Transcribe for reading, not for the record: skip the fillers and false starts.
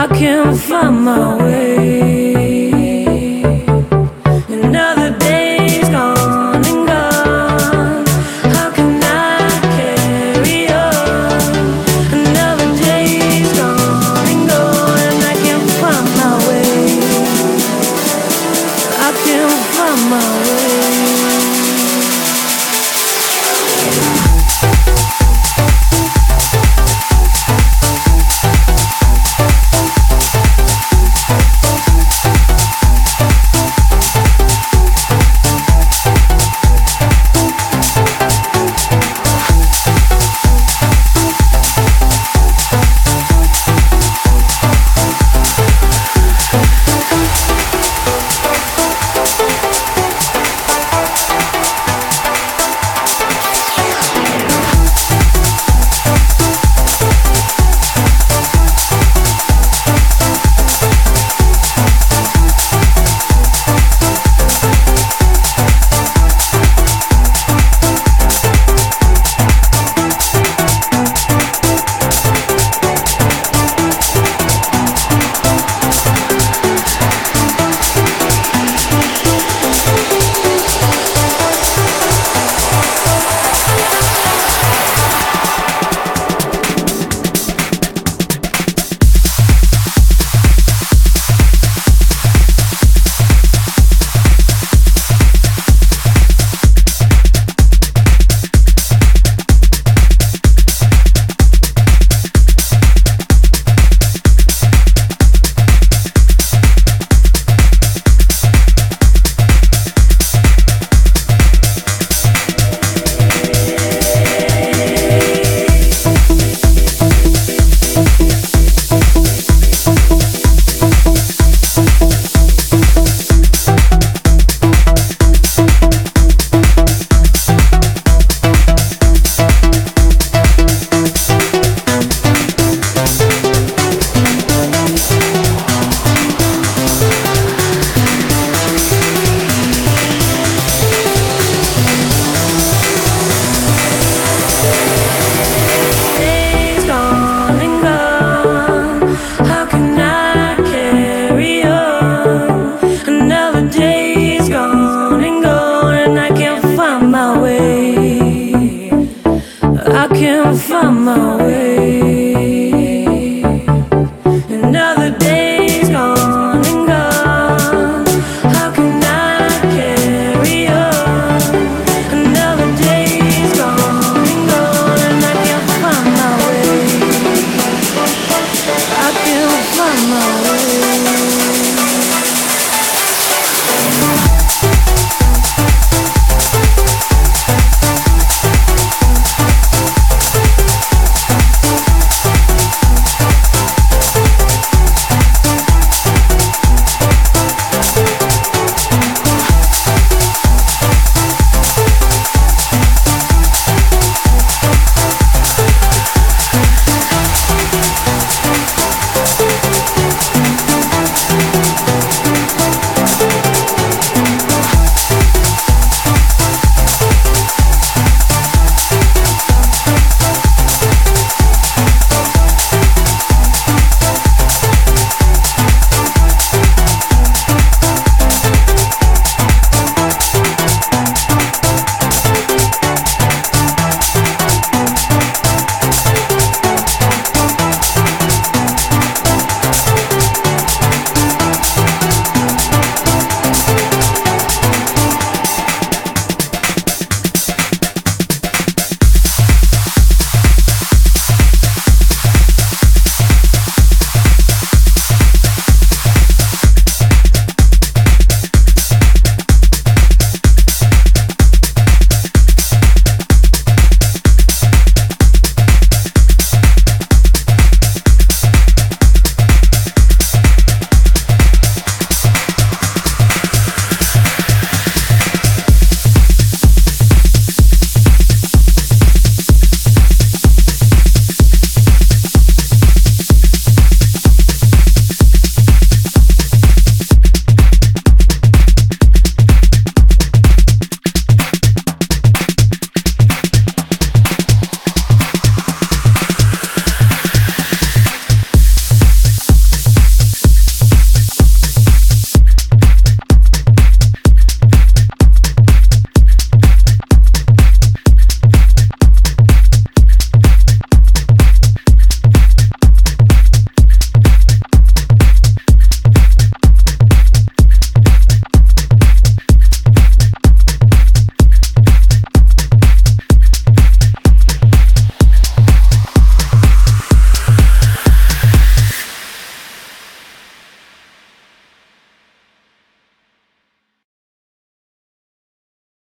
I can't find my way. Another day's gone and gone. How can I carry on? Another day's gone and gone, and I can't find my way. I can't find my way. I can't find my way. Another day's gone and gone. How can I carry on? Another day's gone and gone, and I can't find my way. I can't find my way.